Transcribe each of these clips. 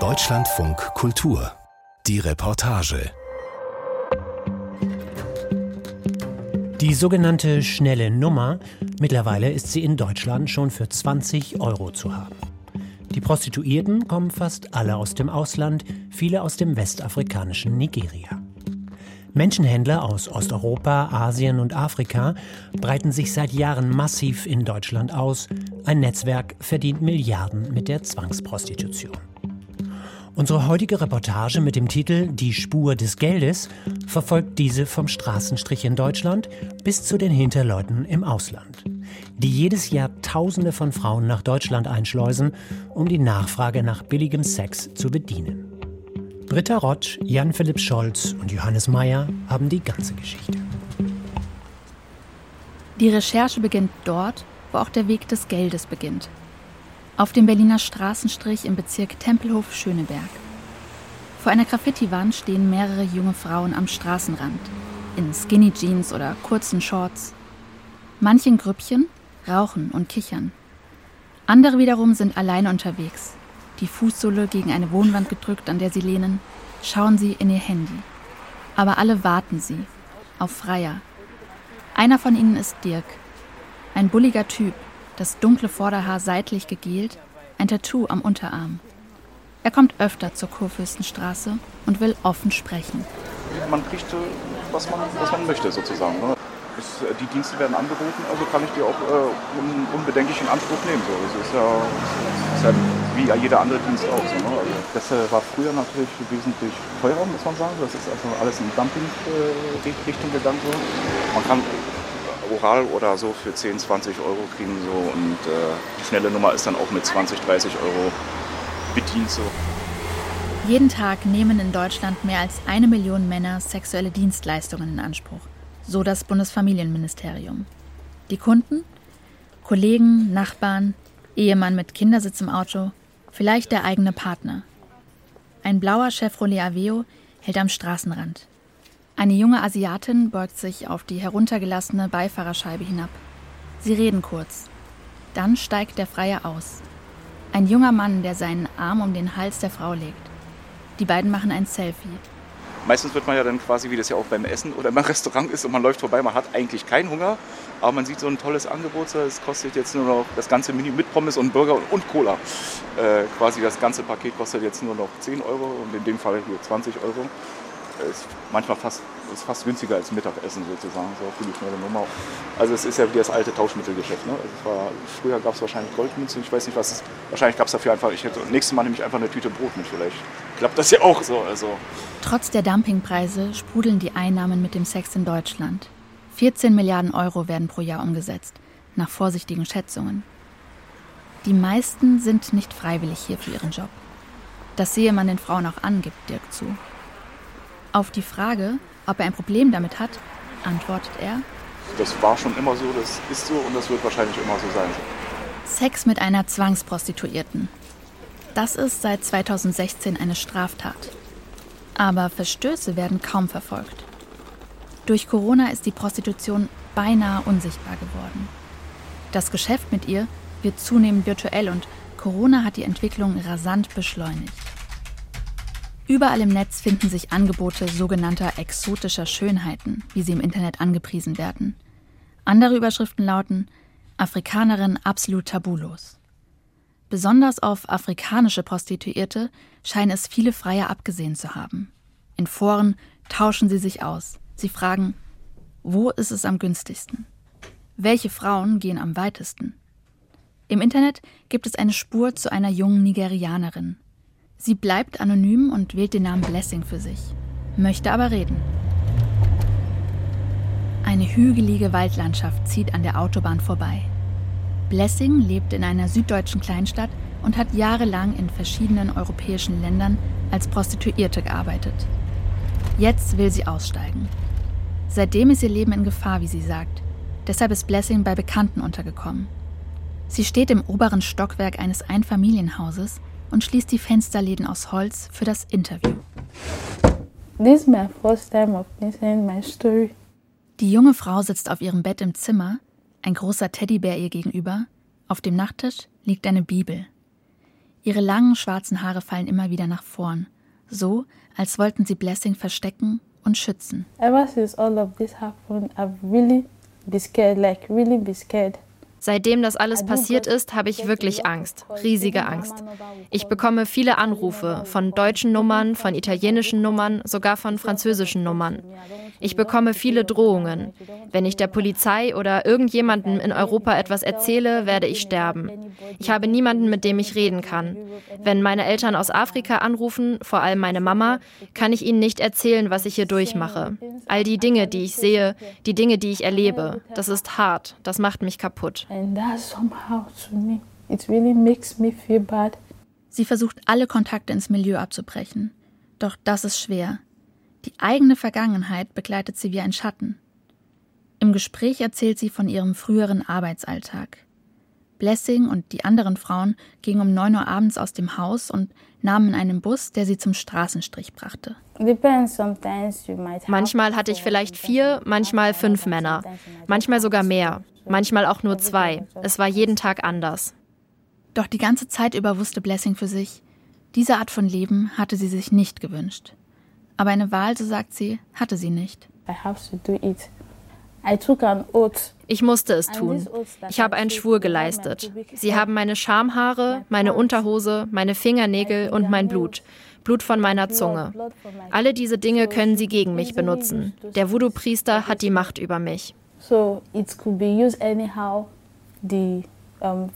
Deutschlandfunk Kultur. Die Reportage. Die sogenannte schnelle Nummer, mittlerweile ist sie in Deutschland schon für 20 € zu haben. Die Prostituierten kommen fast alle aus dem Ausland, viele aus dem westafrikanischen Nigeria. Menschenhändler aus Osteuropa, Asien und Afrika breiten sich seit Jahren massiv in Deutschland aus. Ein Netzwerk verdient Milliarden mit der Zwangsprostitution. Unsere heutige Reportage mit dem Titel »Die Spur des Geldes« verfolgt diese vom Straßenstrich in Deutschland bis zu den Hinterleuten im Ausland, die jedes Jahr Tausende von Frauen nach Deutschland einschleusen, um die Nachfrage nach billigem Sex zu bedienen. Britta Rotsch, Jan-Philipp Scholz und Johannes Mayer haben die ganze Geschichte. Die Recherche beginnt dort, wo auch der Weg des Geldes beginnt. Auf dem Berliner Straßenstrich im Bezirk Tempelhof-Schöneberg. Vor einer Graffiti-Wand stehen mehrere junge Frauen am Straßenrand, in Skinny-Jeans oder kurzen Shorts. Manche in Grüppchen rauchen und kichern. Andere wiederum sind allein unterwegs. Die Fußsohle gegen eine Wohnwand gedrückt, an der sie lehnen, schauen sie in ihr Handy. Aber alle warten sie, auf Freier. Einer von ihnen ist Dirk. Ein bulliger Typ, das dunkle Vorderhaar seitlich gegelt, ein Tattoo am Unterarm. Er kommt öfter zur Kurfürstenstraße und will offen sprechen. Man kriegt, was man möchte sozusagen. Ne? Die Dienste werden angeboten, also kann ich die auch unbedenklich in Anspruch nehmen. So. Das ist ja wie jeder andere Dienst auch. So, ne? Also das war früher natürlich wesentlich teurer, muss man sagen. Das ist also alles in Dumping-Richtung gegangen. So. Man kann oral oder so für 10, 20 € kriegen. So. Und die schnelle Nummer ist dann auch mit 20, 30 € bedient. So. Jeden Tag nehmen in Deutschland mehr als 1 Million Männer sexuelle Dienstleistungen in Anspruch. So das Bundesfamilienministerium. Die Kunden? Kollegen, Nachbarn, Ehemann mit Kindersitz im Auto, vielleicht der eigene Partner. Ein blauer Chevrolet Aveo hält am Straßenrand. Eine junge Asiatin beugt sich auf die heruntergelassene Beifahrerscheibe hinab. Sie reden kurz. Dann steigt der Freier aus. Ein junger Mann, der seinen Arm um den Hals der Frau legt. Die beiden machen ein Selfie. Meistens wird man ja dann quasi, wie das ja auch beim Essen oder im Restaurant ist, und man läuft vorbei, man hat eigentlich keinen Hunger, aber man sieht so ein tolles Angebot, es kostet jetzt nur noch das ganze Menü mit Pommes und Burger und Cola. Quasi das ganze Paket kostet jetzt nur noch 10 € und in dem Fall hier 20 €. Ist manchmal fast günstiger als Mittagessen sozusagen, so für die schnelle Nummer. Also es ist ja wie das alte Tauschmittelgeschäft. Ne? Also früher gab es wahrscheinlich Goldmünzen, ich weiß nicht was, wahrscheinlich gab es dafür einfach, nächstes Mal nehme ich einfach eine Tüte Brot mit, vielleicht klappt das ja auch so. Also. Trotz der Dumpingpreise sprudeln die Einnahmen mit dem Sex in Deutschland. 14 Milliarden € werden pro Jahr umgesetzt, nach vorsichtigen Schätzungen. Die meisten sind nicht freiwillig hier für ihren Job. Das sehe man den Frauen auch an, gibt Dirk zu. Auf die Frage, ob er ein Problem damit hat, antwortet er: Das war schon immer so, das ist so und das wird wahrscheinlich immer so sein. Sex mit einer Zwangsprostituierten. Das ist seit 2016 eine Straftat. Aber Verstöße werden kaum verfolgt. Durch Corona ist die Prostitution beinahe unsichtbar geworden. Das Geschäft mit ihr wird zunehmend virtuell und Corona hat die Entwicklung rasant beschleunigt. Überall im Netz finden sich Angebote sogenannter exotischer Schönheiten, wie sie im Internet angepriesen werden. Andere Überschriften lauten: Afrikanerin absolut tabulos. Besonders auf afrikanische Prostituierte scheinen es viele Freier abgesehen zu haben. In Foren tauschen sie sich aus. Sie fragen: Wo ist es am günstigsten? Welche Frauen gehen am weitesten? Im Internet gibt es eine Spur zu einer jungen Nigerianerin. Sie bleibt anonym und wählt den Namen Blessing für sich, möchte aber reden. Eine hügelige Waldlandschaft zieht an der Autobahn vorbei. Blessing lebt in einer süddeutschen Kleinstadt und hat jahrelang in verschiedenen europäischen Ländern als Prostituierte gearbeitet. Jetzt will sie aussteigen. Seitdem ist ihr Leben in Gefahr, wie sie sagt. Deshalb ist Blessing bei Bekannten untergekommen. Sie steht im oberen Stockwerk eines Einfamilienhauses und schließt die Fensterläden aus Holz für das Interview. This is my first time of listening my story. Die junge Frau sitzt auf ihrem Bett im Zimmer, ein großer Teddybär ihr gegenüber. Auf dem Nachttisch liegt eine Bibel. Ihre langen schwarzen Haare fallen immer wieder nach vorn, so als wollten sie Blessing verstecken und schützen. Ever since all of this happened, I've really been scared, like really been scared. Seitdem das alles passiert ist, habe ich wirklich Angst, riesige Angst. Ich bekomme viele Anrufe von deutschen Nummern, von italienischen Nummern, sogar von französischen Nummern. Ich bekomme viele Drohungen. Wenn ich der Polizei oder irgendjemandem in Europa etwas erzähle, werde ich sterben. Ich habe niemanden, mit dem ich reden kann. Wenn meine Eltern aus Afrika anrufen, vor allem meine Mama, kann ich ihnen nicht erzählen, was ich hier durchmache. All die Dinge, die ich sehe, die Dinge, die ich erlebe, das ist hart, das macht mich kaputt. Sie versucht, alle Kontakte ins Milieu abzubrechen. Doch das ist schwer. Die eigene Vergangenheit begleitet sie wie ein Schatten. Im Gespräch erzählt sie von ihrem früheren Arbeitsalltag. Blessing und die anderen Frauen gingen um 9 Uhr abends aus dem Haus und nahmen in einem Bus, der sie zum Straßenstrich brachte. Manchmal hatte ich vielleicht 4, manchmal 5 Männer, manchmal sogar mehr. Manchmal auch nur 2. Es war jeden Tag anders. Doch die ganze Zeit über wusste Blessing für sich, diese Art von Leben hatte sie sich nicht gewünscht. Aber eine Wahl, so sagt sie, hatte sie nicht. Ich musste es tun. Ich habe einen Schwur geleistet. Sie haben meine Schamhaare, meine Unterhose, meine Fingernägel und mein Blut. Blut von meiner Zunge. Alle diese Dinge können sie gegen mich benutzen. Der Voodoo-Priester hat die Macht über mich. So it could be used anyhow the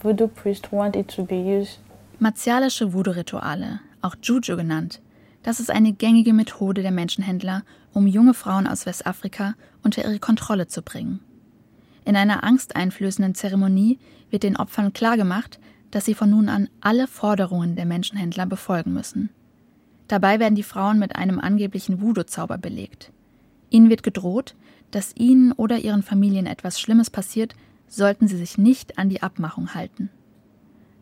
voodoo priest wanted it to be used. Martialische Voodoo-Rituale, auch Juju genannt, das ist eine gängige Methode der Menschenhändler, um junge Frauen aus Westafrika unter ihre Kontrolle zu bringen. In einer angsteinflößenden Zeremonie wird den Opfern klargemacht, dass sie von nun an alle Forderungen der Menschenhändler befolgen müssen. Dabei werden die Frauen mit einem angeblichen Voodoo-Zauber belegt. Ihnen wird gedroht, dass ihnen oder ihren Familien etwas Schlimmes passiert, sollten sie sich nicht an die Abmachung halten.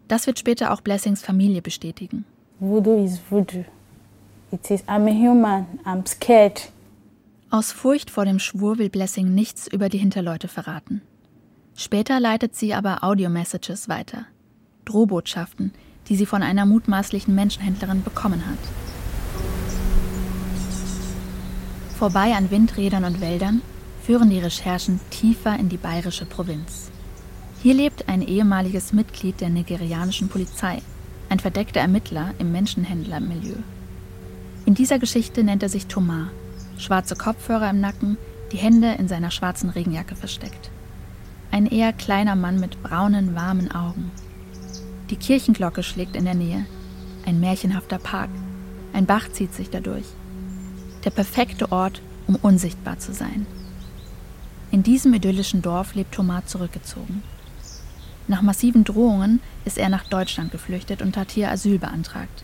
Das wird später auch Blessings Familie bestätigen. Voodoo is voodoo. It is, I'm a human, I'm scared. Aus Furcht vor dem Schwur will Blessing nichts über die Hinterleute verraten. Später leitet sie aber Audio-Messages weiter. Drohbotschaften, die sie von einer mutmaßlichen Menschenhändlerin bekommen hat. Vorbei an Windrädern und Wäldern führen die Recherchen tiefer in die bayerische Provinz. Hier lebt ein ehemaliges Mitglied der nigerianischen Polizei, ein verdeckter Ermittler im Menschenhändlermilieu. In dieser Geschichte nennt er sich Thomas, schwarze Kopfhörer im Nacken, die Hände in seiner schwarzen Regenjacke versteckt. Ein eher kleiner Mann mit braunen, warmen Augen. Die Kirchenglocke schlägt in der Nähe, ein märchenhafter Park, ein Bach zieht sich dadurch. Der perfekte Ort, um unsichtbar zu sein. In diesem idyllischen Dorf lebt Thomas zurückgezogen. Nach massiven Drohungen ist er nach Deutschland geflüchtet und hat hier Asyl beantragt.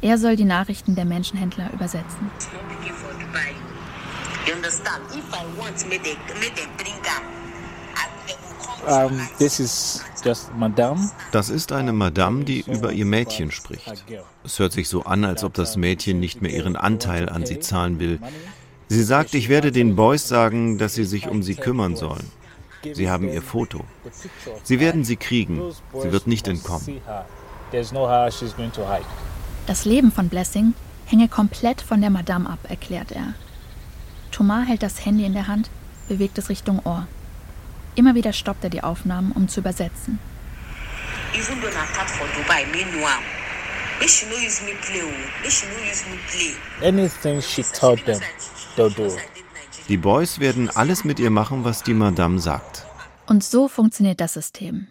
Er soll die Nachrichten der Menschenhändler übersetzen. Das ist eine Madame, die über ihr Mädchen spricht. Es hört sich so an, als ob das Mädchen nicht mehr ihren Anteil an sie zahlen will. Sie sagt, ich werde den Boys sagen, dass sie sich um sie kümmern sollen. Sie haben ihr Foto. Sie werden sie kriegen. Sie wird nicht entkommen. Das Leben von Blessing hänge komplett von der Madame ab, erklärt er. Thomas hält das Handy in der Hand, bewegt es Richtung Ohr. Immer wieder stoppt er die Aufnahmen, um zu übersetzen. Die Boys werden alles mit ihr machen, was die Madame sagt. Und so funktioniert das System.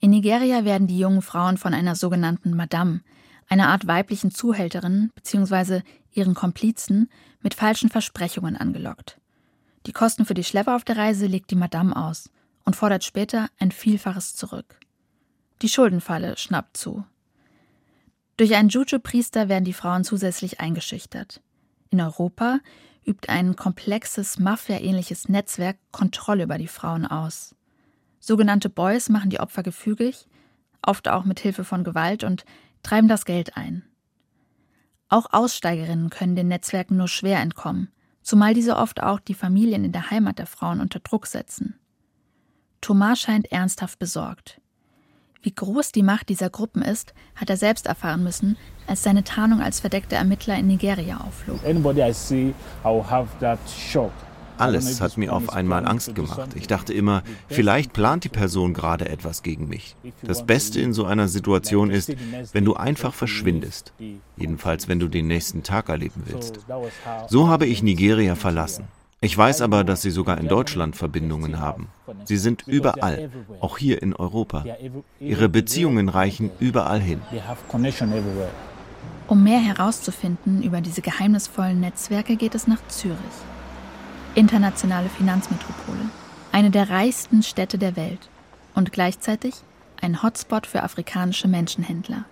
In Nigeria werden die jungen Frauen von einer sogenannten Madame, einer Art weiblichen Zuhälterin bzw. ihren Komplizen, mit falschen Versprechungen angelockt. Die Kosten für die Schlepper auf der Reise legt die Madame aus und fordert später ein Vielfaches zurück. Die Schuldenfalle schnappt zu. Durch einen Juju-Priester werden die Frauen zusätzlich eingeschüchtert. In Europa übt ein komplexes, Mafia-ähnliches Netzwerk Kontrolle über die Frauen aus. Sogenannte Boys machen die Opfer gefügig, oft auch mit Hilfe von Gewalt, und treiben das Geld ein. Auch Aussteigerinnen können den Netzwerken nur schwer entkommen, zumal diese oft auch die Familien in der Heimat der Frauen unter Druck setzen. Thomas scheint ernsthaft besorgt. Wie groß die Macht dieser Gruppen ist, hat er selbst erfahren müssen, als seine Tarnung als verdeckter Ermittler in Nigeria aufflog. Alles hat mir auf einmal Angst gemacht. Ich dachte immer, vielleicht plant die Person gerade etwas gegen mich. Das Beste in so einer Situation ist, wenn du einfach verschwindest. Jedenfalls, wenn du den nächsten Tag erleben willst. So habe ich Nigeria verlassen. Ich weiß aber, dass sie sogar in Deutschland Verbindungen haben. Sie sind überall, auch hier in Europa. Ihre Beziehungen reichen überall hin. Um mehr herauszufinden über diese geheimnisvollen Netzwerke, geht es nach Zürich. Internationale Finanzmetropole, eine der reichsten Städte der Welt und gleichzeitig ein Hotspot für afrikanische Menschenhändler.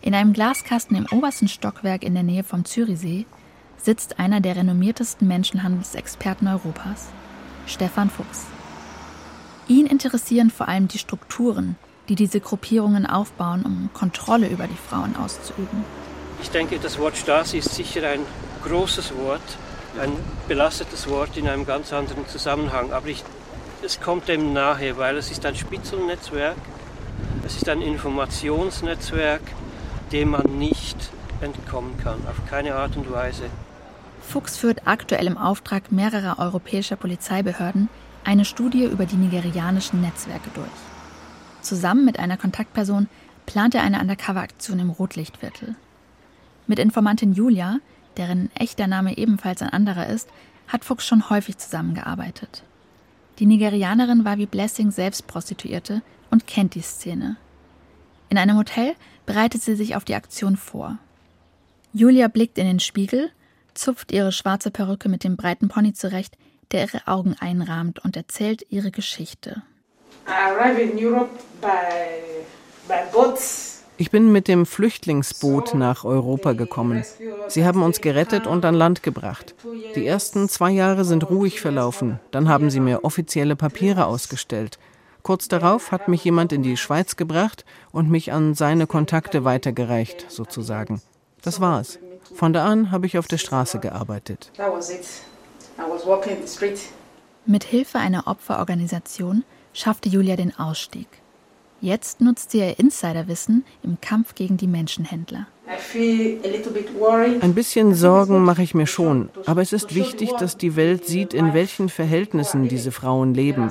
In einem Glaskasten im obersten Stockwerk in der Nähe vom Zürichsee sitzt einer der renommiertesten Menschenhandelsexperten Europas, Stefan Fuchs. Ihn interessieren vor allem die Strukturen, die diese Gruppierungen aufbauen, um Kontrolle über die Frauen auszuüben. Ich denke, das Wort Stasi ist sicher ein großes Wort, ein belastetes Wort in einem ganz anderen Zusammenhang. Aber es kommt dem nahe, weil es ist ein Spitzelnetzwerk, es ist ein Informationsnetzwerk, dem man nicht entkommen kann, auf keine Art und Weise. Fuchs führt aktuell im Auftrag mehrerer europäischer Polizeibehörden eine Studie über die nigerianischen Netzwerke durch. Zusammen mit einer Kontaktperson plant er eine Undercover-Aktion im Rotlichtviertel. Mit Informantin Julia, deren echter Name ebenfalls ein anderer ist, hat Fuchs schon häufig zusammengearbeitet. Die Nigerianerin war wie Blessing selbst Prostituierte und kennt die Szene. In einem Hotel bereitet sie sich auf die Aktion vor. Julia blickt in den Spiegel, zupft ihre schwarze Perücke mit dem breiten Pony zurecht, der ihre Augen einrahmt, und erzählt ihre Geschichte. Ich bin mit dem Flüchtlingsboot nach Europa gekommen. Sie haben uns gerettet und an Land gebracht. Die ersten 2 Jahre sind ruhig verlaufen. Dann haben sie mir offizielle Papiere ausgestellt. Kurz darauf hat mich jemand in die Schweiz gebracht und mich an seine Kontakte weitergereicht, sozusagen. Das war's. Von da an habe ich auf der Straße gearbeitet. Mit Hilfe einer Opferorganisation schaffte Julia den Ausstieg. Jetzt nutzt sie ihr Insiderwissen im Kampf gegen die Menschenhändler. Ein bisschen Sorgen mache ich mir schon, aber es ist wichtig, dass die Welt sieht, in welchen Verhältnissen diese Frauen leben.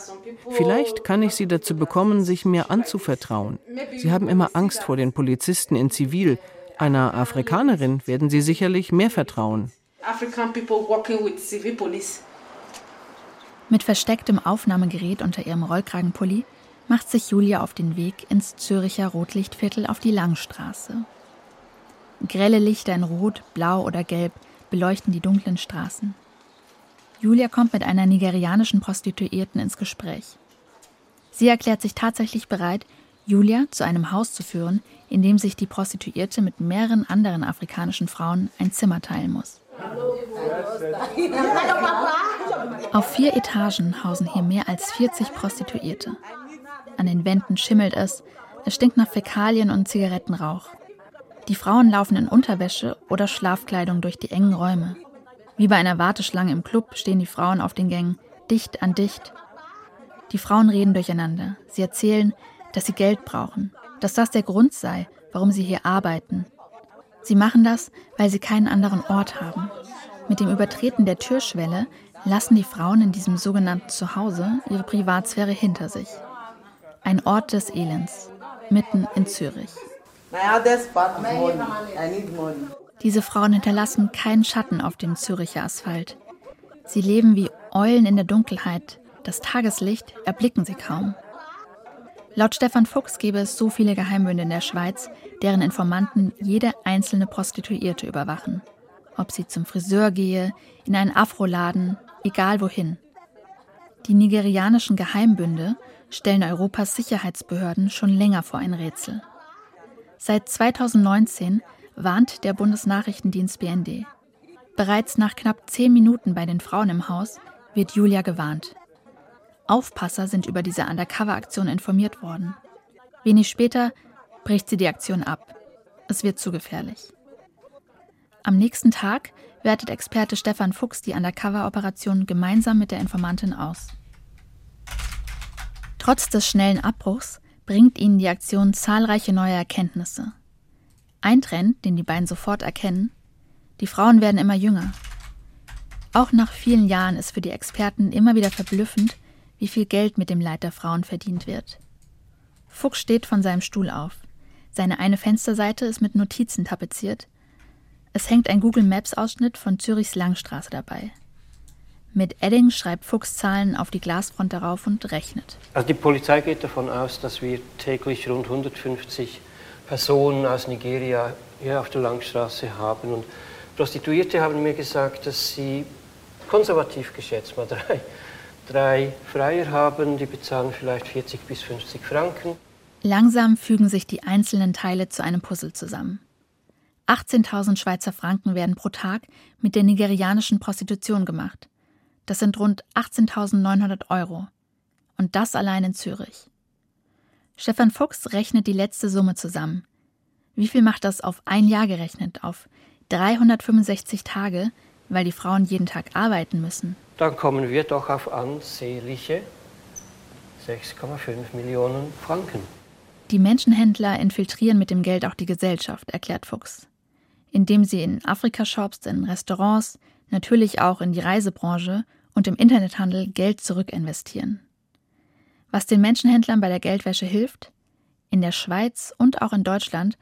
Vielleicht kann ich sie dazu bekommen, sich mir anzuvertrauen. Sie haben immer Angst vor den Polizisten in Zivil. Einer Afrikanerin werden sie sicherlich mehr vertrauen. Mit verstecktem Aufnahmegerät unter ihrem Rollkragenpulli macht sich Julia auf den Weg ins Züricher Rotlichtviertel auf die Langstraße. Grelle Lichter in Rot, Blau oder Gelb beleuchten die dunklen Straßen. Julia kommt mit einer nigerianischen Prostituierten ins Gespräch. Sie erklärt sich tatsächlich bereit, Julia zu einem Haus zu führen, in dem sich die Prostituierte mit mehreren anderen afrikanischen Frauen ein Zimmer teilen muss. Auf 4 Etagen hausen hier mehr als 40 Prostituierte. An den Wänden schimmelt es stinkt nach Fäkalien und Zigarettenrauch. Die Frauen laufen in Unterwäsche oder Schlafkleidung durch die engen Räume. Wie bei einer Warteschlange im Club stehen die Frauen auf den Gängen, dicht an dicht. Die Frauen reden durcheinander. Sie erzählen, dass sie Geld brauchen, dass das der Grund sei, warum sie hier arbeiten. Sie machen das, weil sie keinen anderen Ort haben. Mit dem Übertreten der Türschwelle lassen die Frauen in diesem sogenannten Zuhause ihre Privatsphäre hinter sich. Ein Ort des Elends, mitten in Zürich. Diese Frauen hinterlassen keinen Schatten auf dem Züricher Asphalt. Sie leben wie Eulen in der Dunkelheit. Das Tageslicht erblicken sie kaum. Laut Stefan Fuchs gäbe es so viele Geheimbünde in der Schweiz, deren Informanten jede einzelne Prostituierte überwachen. Ob sie zum Friseur gehe, in einen Afroladen, egal wohin. Die nigerianischen Geheimbünde stellen Europas Sicherheitsbehörden schon länger vor ein Rätsel. Seit 2019 warnt der Bundesnachrichtendienst BND. Bereits nach knapp 10 Minuten bei den Frauen im Haus wird Julia gewarnt. Aufpasser sind über diese Undercover-Aktion informiert worden. Wenig später bricht sie die Aktion ab. Es wird zu gefährlich. Am nächsten Tag wertet Experte Stefan Fuchs die Undercover-Operation gemeinsam mit der Informantin aus. Trotz des schnellen Abbruchs bringt ihnen die Aktion zahlreiche neue Erkenntnisse. Ein Trend, den die beiden sofort erkennen: die Frauen werden immer jünger. Auch nach vielen Jahren ist für die Experten immer wieder verblüffend, wie viel Geld mit dem Leid der Frauen verdient wird. Fuchs steht von seinem Stuhl auf. Seine eine Fensterseite ist mit Notizen tapeziert. Es hängt ein Google-Maps-Ausschnitt von Zürichs Langstraße dabei. Mit Edding schreibt Fuchs Zahlen auf die Glasfront darauf und rechnet. Also die Polizei geht davon aus, dass wir täglich rund 150 Personen aus Nigeria hier auf der Langstraße haben. Und Prostituierte haben mir gesagt, dass sie, konservativ geschätzt, mal drei Freier haben, die bezahlen vielleicht 40 bis 50 Franken. Langsam fügen sich die einzelnen Teile zu einem Puzzle zusammen. 18.000 Schweizer Franken werden pro Tag mit der nigerianischen Prostitution gemacht. Das sind rund 18.900 Euro. Und das allein in Zürich. Stefan Fuchs rechnet die letzte Summe zusammen. Wie viel macht das auf ein Jahr gerechnet, auf 365 Tage, weil die Frauen jeden Tag arbeiten müssen? Dann kommen wir doch auf ansehnliche 6,5 Millionen Franken. Die Menschenhändler infiltrieren mit dem Geld auch die Gesellschaft, erklärt Fuchs. Indem sie in Afrika-Shops, in Restaurants, natürlich auch in die Reisebranche und im Internethandel Geld zurückinvestieren. Was den Menschenhändlern bei der Geldwäsche hilft? In der Schweiz und auch in Deutschland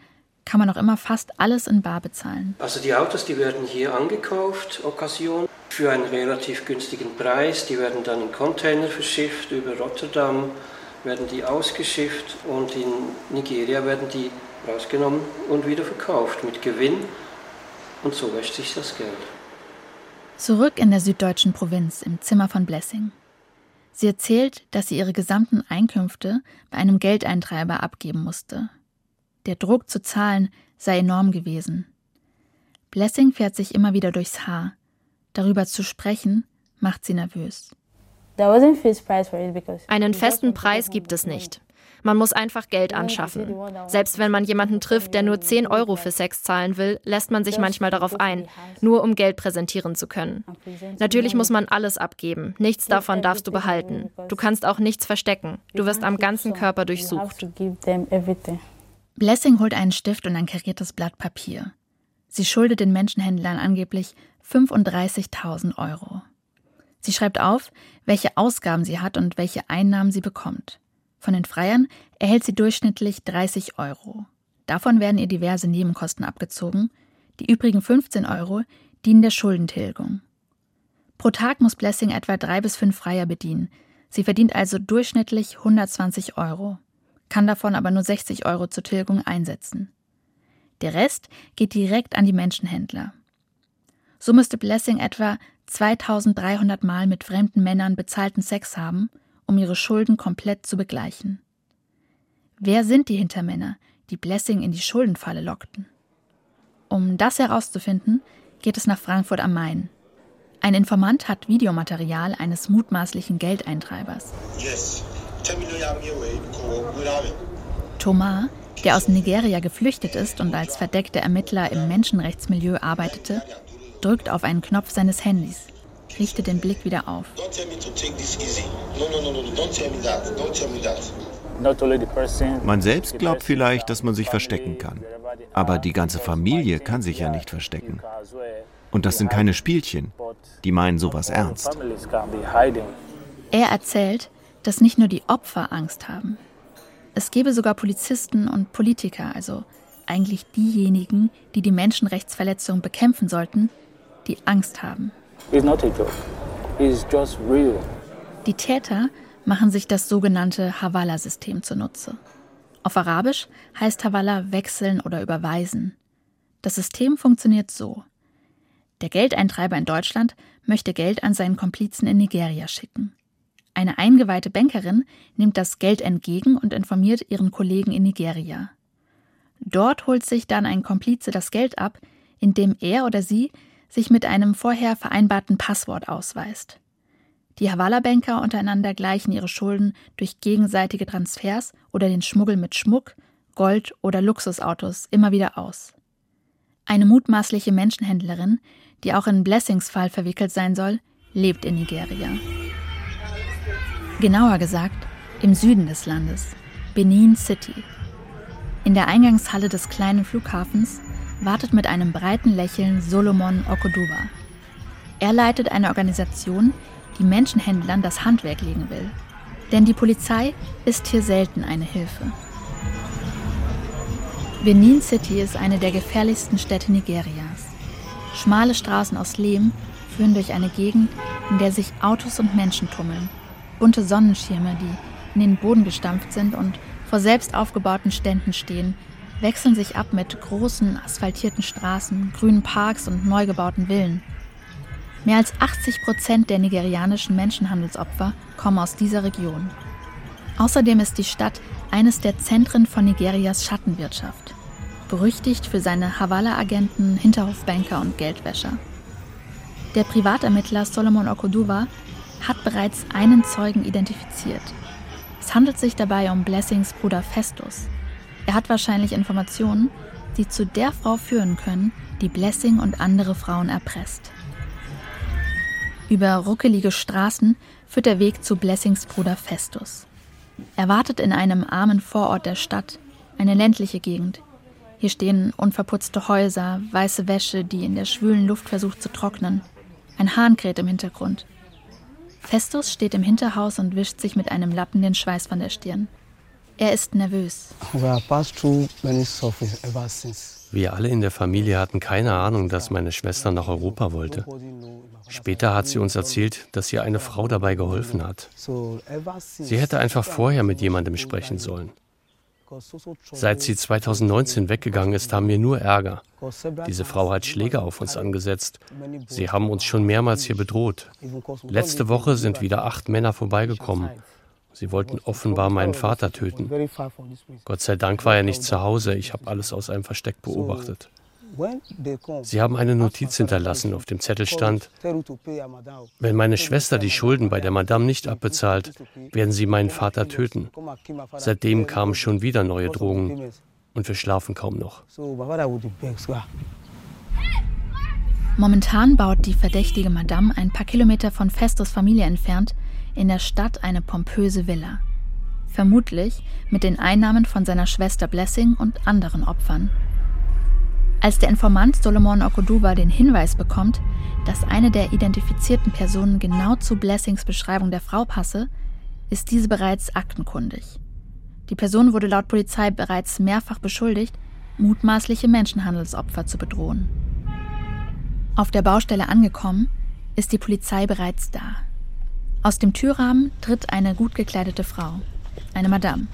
kann man noch immer fast alles in bar bezahlen. Also die Autos, die werden hier angekauft, Occasion, für einen relativ günstigen Preis. Die werden dann in Container verschifft, über Rotterdam werden die ausgeschifft und in Nigeria werden die rausgenommen und wieder verkauft mit Gewinn. Und so wäscht sich das Geld. Zurück in der süddeutschen Provinz, im Zimmer von Blessing. Sie erzählt, dass sie ihre gesamten Einkünfte bei einem Geldeintreiber abgeben musste. Der Druck zu zahlen sei enorm gewesen. Blessing fährt sich immer wieder durchs Haar. Darüber zu sprechen, macht sie nervös. Einen festen Preis gibt es nicht. Man muss einfach Geld anschaffen. Selbst wenn man jemanden trifft, der nur 10 Euro für Sex zahlen will, lässt man sich manchmal darauf ein, nur um Geld präsentieren zu können. Natürlich muss man alles abgeben. Nichts davon darfst du behalten. Du kannst auch nichts verstecken. Du wirst am ganzen Körper durchsucht. Blessing holt einen Stift und ein kariertes Blatt Papier. Sie schuldet den Menschenhändlern angeblich 35.000 Euro. Sie schreibt auf, welche Ausgaben sie hat und welche Einnahmen sie bekommt. Von den Freiern erhält sie durchschnittlich 30 Euro. Davon werden ihr diverse Nebenkosten abgezogen. Die übrigen 15 Euro dienen der Schuldentilgung. Pro Tag muss Blessing etwa 3 bis 5 Freier bedienen. Sie verdient also durchschnittlich 120 Euro, kann davon aber nur 60 Euro zur Tilgung einsetzen. Der Rest geht direkt an die Menschenhändler. So müsste Blessing etwa 2300 Mal mit fremden Männern bezahlten Sex haben, um ihre Schulden komplett zu begleichen. Wer sind die Hintermänner, die Blessing in die Schuldenfalle lockten? Um das herauszufinden, geht es nach Frankfurt am Main. Ein Informant hat Videomaterial eines mutmaßlichen Geldeintreibers. Yes. Thomas, der aus Nigeria geflüchtet ist und als verdeckter Ermittler im Menschenrechtsmilieu arbeitete, drückt auf einen Knopf seines Handys, richtet den Blick wieder auf. Man selbst glaubt vielleicht, dass man sich verstecken kann. Aber die ganze Familie kann sich ja nicht verstecken. Und das sind keine Spielchen. Die meinen sowas ernst. Er erzählt, dass nicht nur die Opfer Angst haben. Es gäbe sogar Polizisten und Politiker, also eigentlich diejenigen, die die Menschenrechtsverletzung bekämpfen sollten, die Angst haben. Die Täter machen sich das sogenannte Hawala-System zunutze. Auf Arabisch heißt Hawala wechseln oder überweisen. Das System funktioniert so: Der Geldeintreiber in Deutschland möchte Geld an seinen Komplizen in Nigeria schicken. Eine eingeweihte Bankerin nimmt das Geld entgegen und informiert ihren Kollegen in Nigeria. Dort holt sich dann ein Komplize das Geld ab, indem er oder sie sich mit einem vorher vereinbarten Passwort ausweist. Die Hawala-Banker untereinander gleichen ihre Schulden durch gegenseitige Transfers oder den Schmuggel mit Schmuck, Gold oder Luxusautos immer wieder aus. Eine mutmaßliche Menschenhändlerin, die auch in Blessings Fall verwickelt sein soll, lebt in Nigeria. Genauer gesagt, im Süden des Landes, Benin City. In der Eingangshalle des kleinen Flughafens wartet mit einem breiten Lächeln Solomon Okoduwa. Er leitet eine Organisation, die Menschenhändlern das Handwerk legen will. Denn die Polizei ist hier selten eine Hilfe. Benin City ist eine der gefährlichsten Städte Nigerias. Schmale Straßen aus Lehm führen durch eine Gegend, in der sich Autos und Menschen tummeln. Bunte Sonnenschirme, die in den Boden gestampft sind und vor selbst aufgebauten Ständen stehen, wechseln sich ab mit großen, asphaltierten Straßen, grünen Parks und neu gebauten Villen. Mehr als 80% der nigerianischen Menschenhandelsopfer kommen aus dieser Region. Außerdem ist die Stadt eines der Zentren von Nigerias Schattenwirtschaft, berüchtigt für seine Hawala-Agenten, Hinterhofbanker und Geldwäscher. Der Privatermittler Solomon Okoduwa hat bereits einen Zeugen identifiziert. Es handelt sich dabei um Blessings Bruder Festus. Er hat wahrscheinlich Informationen, die zu der Frau führen können, die Blessing und andere Frauen erpresst. Über ruckelige Straßen führt der Weg zu Blessings Bruder Festus. Er wartet in einem armen Vorort der Stadt, eine ländliche Gegend. Hier stehen unverputzte Häuser, weiße Wäsche, die in der schwülen Luft versucht zu trocknen. Ein Hahn kräht im Hintergrund. Festus steht im Hinterhaus und wischt sich mit einem Lappen den Schweiß von der Stirn. Er ist nervös. Wir alle in der Familie hatten keine Ahnung, dass meine Schwester nach Europa wollte. Später hat sie uns erzählt, dass ihr eine Frau dabei geholfen hat. Sie hätte einfach vorher mit jemandem sprechen sollen. Seit sie 2019 weggegangen ist, haben wir nur Ärger. Diese Frau hat Schläge auf uns angesetzt. Sie haben uns schon mehrmals hier bedroht. Letzte Woche sind wieder 8 Männer vorbeigekommen. Sie wollten offenbar meinen Vater töten. Gott sei Dank war er nicht zu Hause. Ich habe alles aus einem Versteck beobachtet. Sie haben eine Notiz hinterlassen, auf dem Zettel stand: Wenn meine Schwester die Schulden bei der Madame nicht abbezahlt, werden sie meinen Vater töten. Seitdem kamen schon wieder neue Drohungen und wir schlafen kaum noch. Momentan baut die verdächtige Madame ein paar Kilometer von Festus Familie entfernt in der Stadt eine pompöse Villa. Vermutlich mit den Einnahmen von seiner Schwester Blessing und anderen Opfern. Als der Informant Solomon Okoduwa den Hinweis bekommt, dass eine der identifizierten Personen genau zu Blessings Beschreibung der Frau passe, ist diese bereits aktenkundig. Die Person wurde laut Polizei bereits mehrfach beschuldigt, mutmaßliche Menschenhandelsopfer zu bedrohen. Auf der Baustelle angekommen, ist die Polizei bereits da. Aus dem Türrahmen tritt eine gut gekleidete Frau, eine Madame.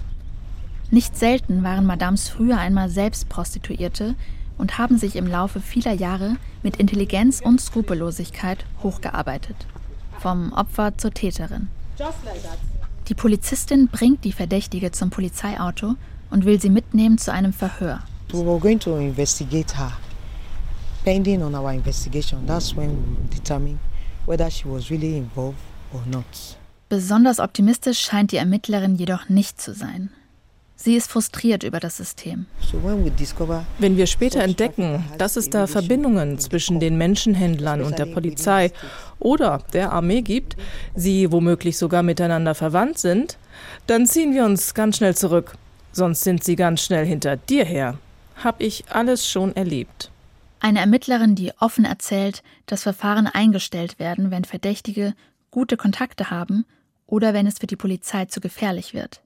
Nicht selten waren Madames früher einmal selbst Prostituierte, und haben sich im Laufe vieler Jahre mit Intelligenz und Skrupellosigkeit hochgearbeitet. Vom Opfer zur Täterin. Die Polizistin bringt die Verdächtige zum Polizeiauto und will sie mitnehmen zu einem Verhör. Besonders optimistisch scheint die Ermittlerin jedoch nicht zu sein. Sie ist frustriert über das System. Wenn wir später entdecken, dass es da Verbindungen zwischen den Menschenhändlern und der Polizei oder der Armee gibt, sie womöglich sogar miteinander verwandt sind, dann ziehen wir uns ganz schnell zurück. Sonst sind sie ganz schnell hinter dir her. Hab ich alles schon erlebt. Eine Ermittlerin, die offen erzählt, dass Verfahren eingestellt werden, wenn Verdächtige gute Kontakte haben oder wenn es für die Polizei zu gefährlich wird.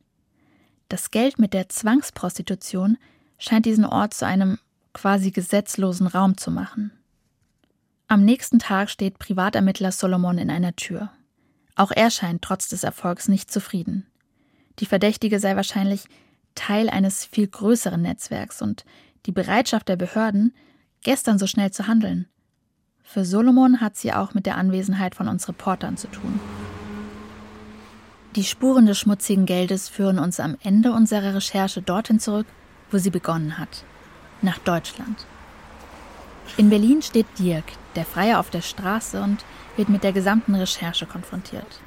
Das Geld mit der Zwangsprostitution scheint diesen Ort zu einem quasi gesetzlosen Raum zu machen. Am nächsten Tag steht Privatermittler Solomon in einer Tür. Auch er scheint trotz des Erfolgs nicht zufrieden. Die Verdächtige sei wahrscheinlich Teil eines viel größeren Netzwerks und die Bereitschaft der Behörden, gestern so schnell zu handeln. Für Solomon hat sie auch mit der Anwesenheit von uns Reportern zu tun. Die Spuren des schmutzigen Geldes führen uns am Ende unserer Recherche dorthin zurück, wo sie begonnen hat, nach Deutschland. In Berlin steht Dirk, der Freier, auf der Straße und wird mit der gesamten Recherche konfrontiert.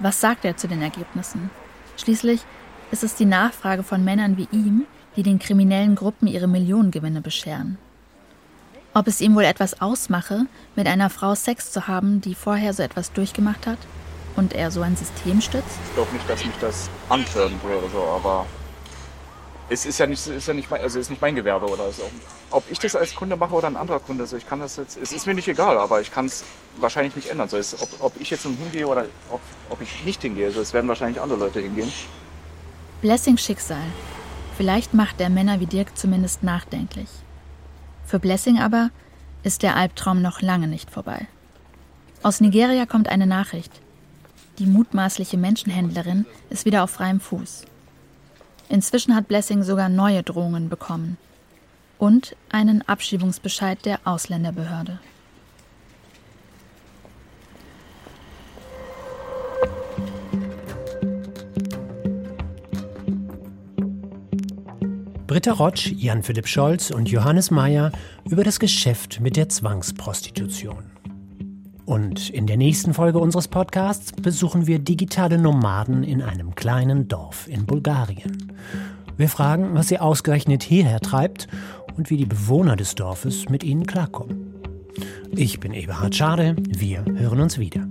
Was sagt er zu den Ergebnissen? Schließlich ist es die Nachfrage von Männern wie ihm, die den kriminellen Gruppen ihre Millionengewinne bescheren. Ob es ihm wohl etwas ausmache, mit einer Frau Sex zu haben, die vorher so etwas durchgemacht hat? und er so ein System stützt? Ich glaube nicht, dass mich das anfördern würde oder so, aber es ist ja nicht mein Gewerbe oder so. Ob ich das als Kunde mache oder ein anderer Kunde, so, ich kann das jetzt, es ist mir nicht egal, aber ich kann es wahrscheinlich nicht ändern. So, ob ich jetzt hingehe oder ob ich nicht hingehe, so, es werden wahrscheinlich andere Leute hingehen. Blessings Schicksal. Vielleicht macht er Männer wie Dirk zumindest nachdenklich. Für Blessing aber ist der Albtraum noch lange nicht vorbei. Aus Nigeria kommt eine Nachricht. Die mutmaßliche Menschenhändlerin ist wieder auf freiem Fuß. Inzwischen hat Blessing sogar neue Drohungen bekommen. Und einen Abschiebungsbescheid der Ausländerbehörde. Britta Rotsch, Jan-Philipp Scholz und Johannes Mayer über das Geschäft mit der Zwangsprostitution. Und in der nächsten Folge unseres Podcasts besuchen wir digitale Nomaden in einem kleinen Dorf in Bulgarien. Wir fragen, was sie ausgerechnet hierher treibt und wie die Bewohner des Dorfes mit ihnen klarkommen. Ich bin Eberhard Schade, wir hören uns wieder.